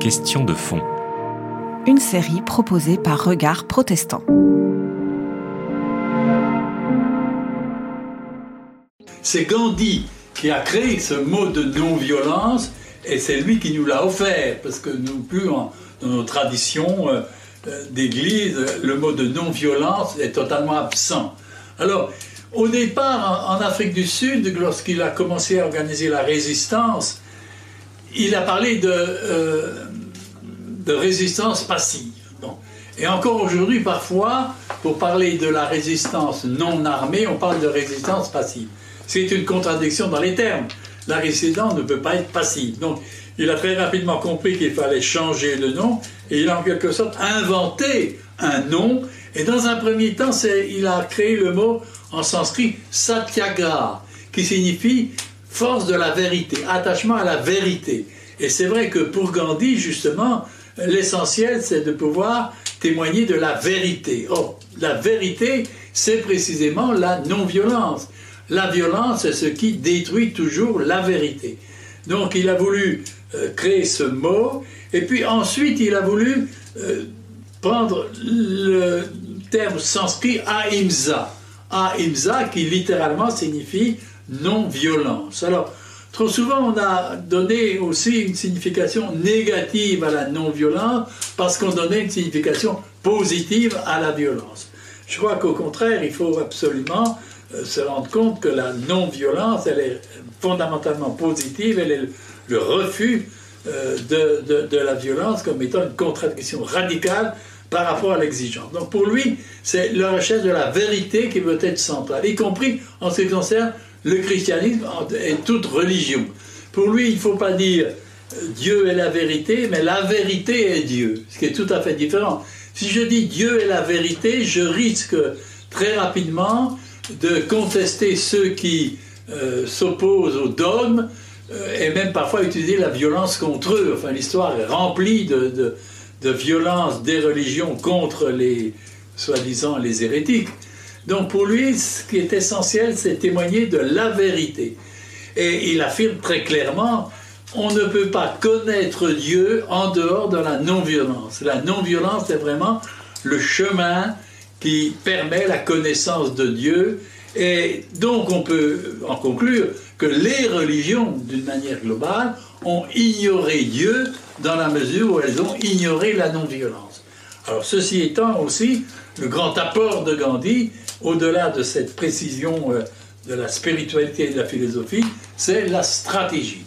Question de fond. Une série proposée par Regards Protestants. C'est Gandhi qui a créé ce mot de non-violence et c'est lui qui nous l'a offert, parce que nous, dans nos traditions d'église, le mot de non-violence est totalement absent. Alors, au départ, en Afrique du Sud, lorsqu'il a commencé à organiser la résistance, il a parlé de résistance passive. Bon. Et encore aujourd'hui, parfois, pour parler de la résistance non armée, on parle de résistance passive. C'est une contradiction dans les termes. La résistance ne peut pas être passive. Donc, il a très rapidement compris qu'il fallait changer de nom, et il a en quelque sorte inventé un nom. Et dans un premier temps, il a créé le mot en sanskrit « satyagra », qui signifie « force de la vérité », « attachement à la vérité ». Et c'est vrai que pour Gandhi, justement, l'essentiel, c'est de pouvoir témoigner de la vérité. Or, la vérité, c'est précisément la non-violence. La violence, c'est ce qui détruit toujours la vérité. Donc, il a voulu créer ce mot, et puis ensuite, il a voulu prendre le terme sanskrit ahimsa. Ahimsa, qui littéralement signifie non-violence. Alors, trop souvent, on a donné aussi une signification négative à la non-violence parce qu'on donnait une signification positive à la violence. Je crois qu'au contraire, il faut absolument se rendre compte que la non-violence, elle est fondamentalement positive, elle est le refus de la violence comme étant une contradiction radicale par rapport à l'exigence. Donc pour lui, c'est la recherche de la vérité qui doit être centrale, y compris en ce qui concerne le christianisme et toute religion. Pour lui, il ne faut pas dire Dieu est la vérité, mais la vérité est Dieu, ce qui est tout à fait différent. Si je dis Dieu est la vérité, je risque très rapidement de contester ceux qui s'opposent au dogme et même parfois utiliser la violence contre eux. Enfin, l'histoire est remplie de violence des religions contre les, soi-disant, les hérétiques. Donc pour lui, ce qui est essentiel, c'est témoigner de la vérité. Et il affirme très clairement, on ne peut pas connaître Dieu en dehors de la non-violence. La non-violence est vraiment le chemin qui permet la connaissance de Dieu. Et donc on peut en conclure que les religions, d'une manière globale, ont ignoré Dieu dans la mesure où elles ont ignoré la non-violence. Alors ceci étant aussi le grand apport de Gandhi, au-delà de cette précision de la spiritualité et de la philosophie, c'est la stratégie.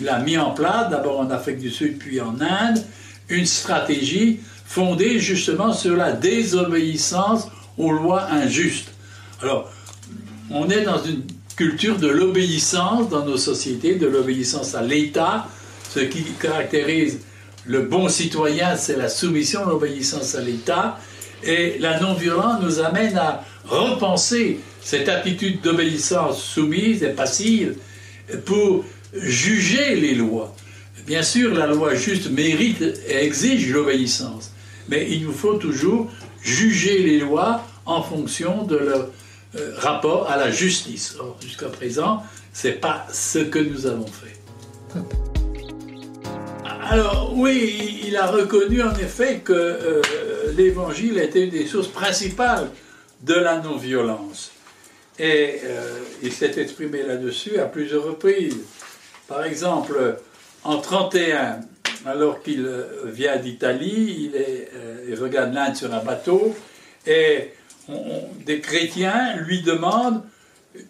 Il a mis en place, d'abord en Afrique du Sud puis en Inde, une stratégie fondée justement sur la désobéissance aux lois injustes. Alors, on est dans une culture de l'obéissance dans nos sociétés, de l'obéissance à l'État. Ce qui caractérise le bon citoyen, c'est la soumission, l'obéissance à l'État. Et la non-violence nous amène à repenser cette attitude d'obéissance soumise et passive pour juger les lois. Bien sûr, la loi juste mérite et exige l'obéissance, mais il nous faut toujours juger les lois en fonction de leur rapport à la justice. Or, jusqu'à présent, ce n'est pas ce que nous avons fait. Alors, oui, il a reconnu en effet que l'Évangile était une des sources principales de la non-violence. Et il s'est exprimé là-dessus à plusieurs reprises. Par exemple, en 1931, alors qu'il vient d'Italie, il regarde l'Inde sur un bateau, et des chrétiens lui demandent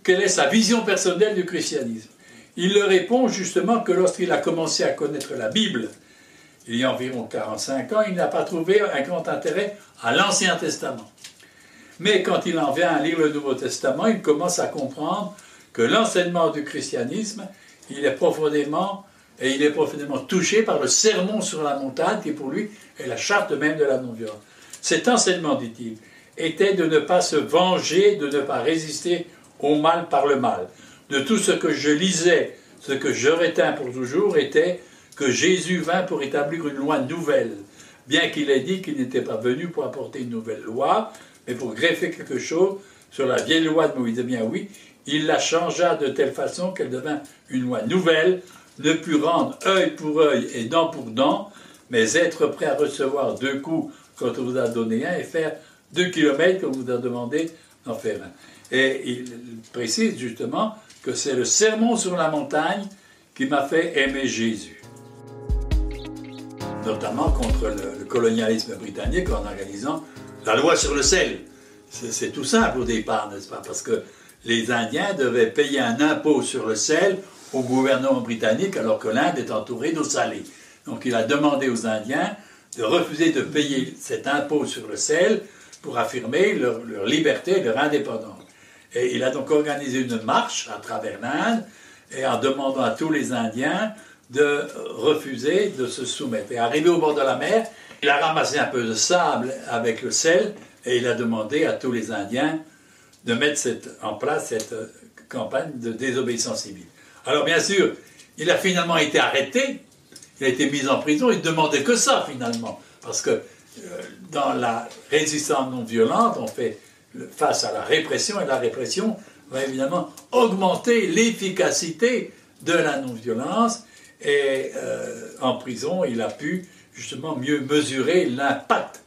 quelle est sa vision personnelle du christianisme. Il leur répond justement que lorsqu'il a commencé à connaître la Bible, il y a environ 45 ans, il n'a pas trouvé un grand intérêt à l'Ancien Testament. Mais quand il en vient à lire le Nouveau Testament, il commence à comprendre que l'enseignement du christianisme, il est profondément touché par le sermon sur la montagne, qui pour lui est la charte même de la non-violence. Cet enseignement, dit-il, était de ne pas se venger, de ne pas résister au mal par le mal. De tout ce que je lisais, ce que je retiens pour toujours, était que Jésus vint pour établir une loi nouvelle, bien qu'il ait dit qu'il n'était pas venu pour apporter une nouvelle loi, mais pour greffer quelque chose sur la vieille loi de Moïse. Eh bien oui, il la changea de telle façon qu'elle devint une loi nouvelle, ne put rendre œil pour œil et dent pour dent, mais être prêt à recevoir deux coups quand on vous a donné un et faire 2 kilomètres quand on vous a demandé d'en faire un. Et il précise justement que c'est le sermon sur la montagne qui m'a fait aimer Jésus. Notamment contre le colonialisme britannique en organisant la loi sur le sel. C'est tout simple au départ, n'est-ce pas? Parce que les Indiens devaient payer un impôt sur le sel au gouvernement britannique alors que l'Inde est entourée d'eau salée. Donc il a demandé aux Indiens de refuser de payer cet impôt sur le sel pour affirmer leur liberté et leur indépendance. Et il a donc organisé une marche à travers l'Inde et en demandant à tous les Indiens de refuser de se soumettre. Et arrivé au bord de la mer, il a ramassé un peu de sable avec le sel et il a demandé à tous les Indiens de mettre en place cette campagne de désobéissance civile. Alors bien sûr, il a finalement été arrêté, il a été mis en prison, il ne demandait que ça finalement, parce que dans la résistance non violente, on fait face à la répression, et la répression va évidemment augmenter l'efficacité de la non-violence, et en prison, il a pu justement mieux mesurer l'impact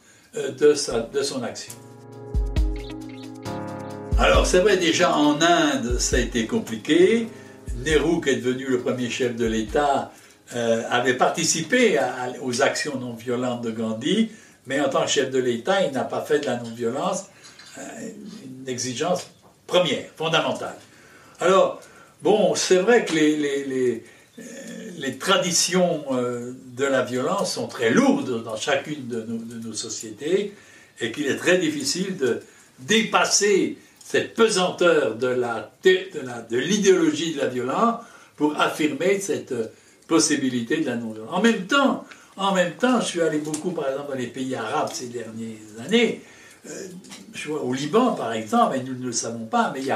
de son action. Alors c'est vrai, déjà en Inde, ça a été compliqué. Nehru, qui est devenu le premier chef de l'État, avait participé aux actions non violentes de Gandhi, mais en tant que chef de l'État, il n'a pas fait de la non-violence une exigence première, fondamentale. Alors, bon, c'est vrai que les traditions de la violence sont très lourdes dans chacune de nos sociétés et qu'il est très difficile de dépasser cette pesanteur de l'idéologie de la violence pour affirmer cette possibilité de la non-violence. En même temps, je suis allé beaucoup, par exemple, dans les pays arabes ces dernières années. Je vois au Liban, par exemple, et nous ne le savons pas, mais il y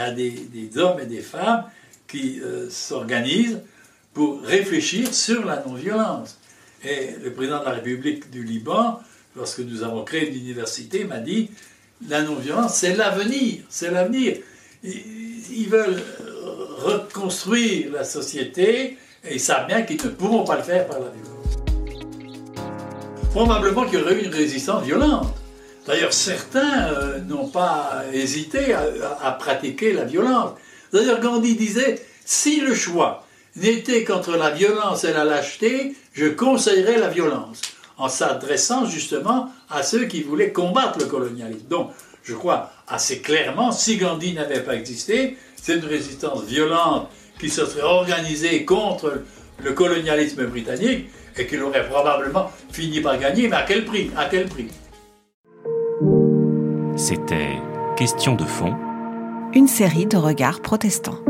a des hommes et des femmes qui s'organisent pour réfléchir sur la non-violence. Et le président de la République du Liban, lorsque nous avons créé l'université, m'a dit « La non-violence, c'est l'avenir, c'est l'avenir. » Ils veulent reconstruire la société et ils savent bien qu'ils ne pourront pas le faire par la violence. Probablement qu'il y aurait eu une résistance violente. D'ailleurs, certains n'ont pas hésité à pratiquer la violence. D'ailleurs, Gandhi disait « Si le choix n'était qu'entre la violence et la lâcheté, je conseillerais la violence », en s'adressant justement à ceux qui voulaient combattre le colonialisme. Donc, je crois assez clairement, si Gandhi n'avait pas existé, c'est une résistance violente qui se serait organisée contre le colonialisme britannique et qu'il aurait probablement fini par gagner, mais à quel prix? À quel prix? C'était Question de fond, une série de Regards protestants.